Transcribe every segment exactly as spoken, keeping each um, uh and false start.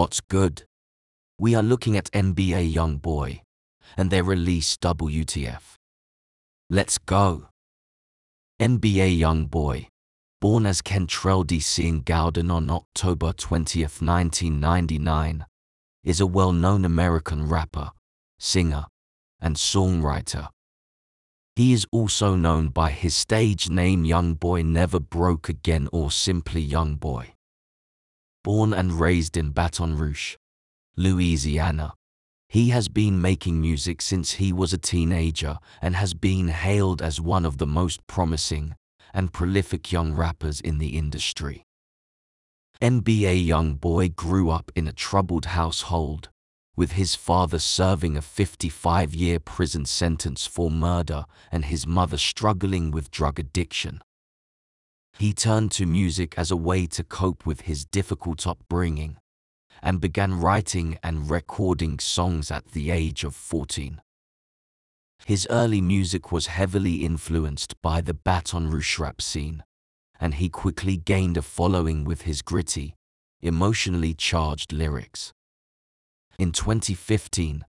What's good? We are looking at N B A YoungBoy and their release W T F. Let's go. N B A YoungBoy, born as Kentrell D C in Gauden on October twentieth, nineteen ninety-nine, is a well-known American rapper, singer, and songwriter. He is also known by his stage name YoungBoy Never Broke Again or simply YoungBoy. Born and raised in Baton Rouge, Louisiana, he has been making music since he was a teenager and has been hailed as one of the most promising and prolific young rappers in the industry. N B A YoungBoy grew up in a troubled household, with his father serving a fifty-five-year prison sentence for murder and his mother struggling with drug addiction. He turned to music as a way to cope with his difficult upbringing and began writing and recording songs at the age of fourteen. His early music was heavily influenced by the Baton Rouge rap scene, and he quickly gained a following with his gritty, emotionally charged lyrics. In twenty fifteen,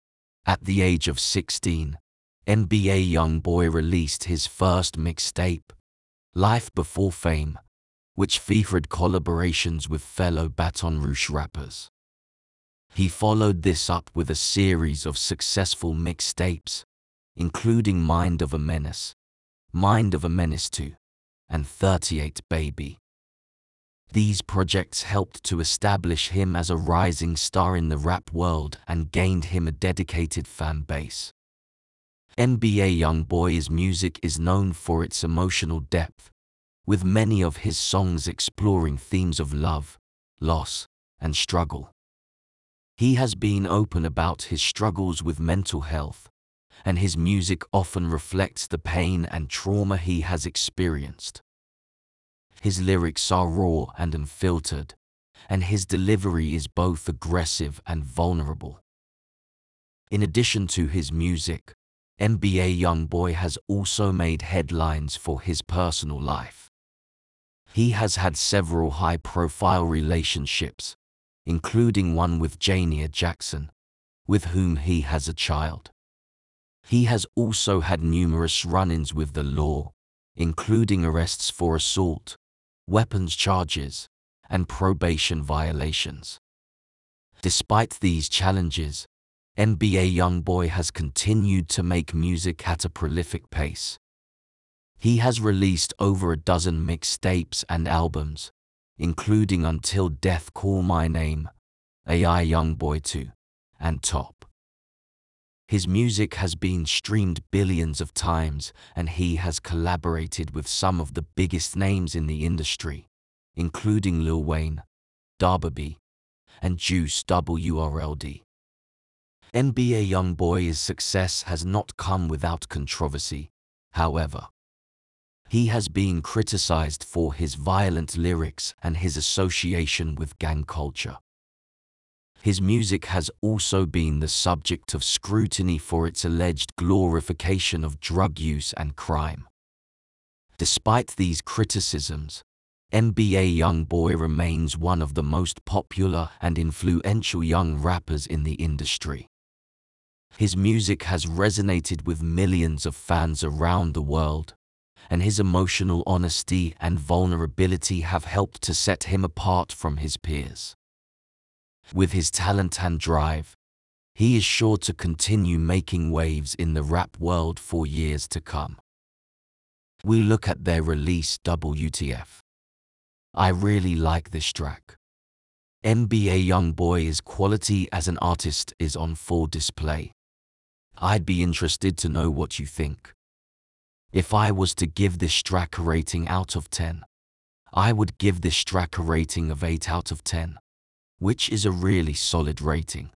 at the age of sixteen, N B A YoungBoy released his first mixtape, Life Before Fame, which featured collaborations with fellow Baton Rouge rappers. He followed this up with a series of successful mixtapes, including Mind of a Menace, Mind of a Menace two, and thirty-eight Baby. These projects helped to establish him as a rising star in the rap world and gained him a dedicated fan base. N B A YoungBoy's music is known for its emotional depth, with many of his songs exploring themes of love, loss, and struggle. He has been open about his struggles with mental health, and his music often reflects the pain and trauma he has experienced. His lyrics are raw and unfiltered, and his delivery is both aggressive and vulnerable. In addition to his music, N B A YoungBoy has also made headlines for his personal life. He has had several high-profile relationships, including one with Jania Jackson, with whom he has a child. He has also had numerous run-ins with the law, including arrests for assault, weapons charges, and probation violations. Despite these challenges, N B A YoungBoy has continued to make music at a prolific pace. He has released over a dozen mixtapes and albums, including Until Death Call My Name, A I Youngboy two, and Top. His music has been streamed billions of times, and he has collaborated with some of the biggest names in the industry, including Lil Wayne, DaBaby, and Juice W R L D. N B A YoungBoy's success has not come without controversy, however. He has been criticized for his violent lyrics and his association with gang culture. His music has also been the subject of scrutiny for its alleged glorification of drug use and crime. Despite these criticisms, N B A YoungBoy remains one of the most popular and influential young rappers in the industry. His music has resonated with millions of fans around the world, and his emotional honesty and vulnerability have helped to set him apart from his peers. With his talent and drive, he is sure to continue making waves in the rap world for years to come. We look at their release W T F. I really like this track. N B A YoungBoy's quality as an artist is on full display. I'd be interested to know what you think. If I was to give this track a rating out of ten, I would give this track a rating of eight out of ten. Which is a really solid rating.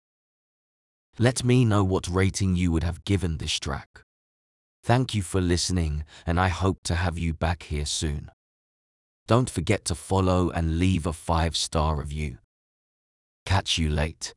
Let me know what rating you would have given this track. Thank you for listening, and I hope to have you back here soon. Don't forget to follow and leave a five-star review. Catch you late.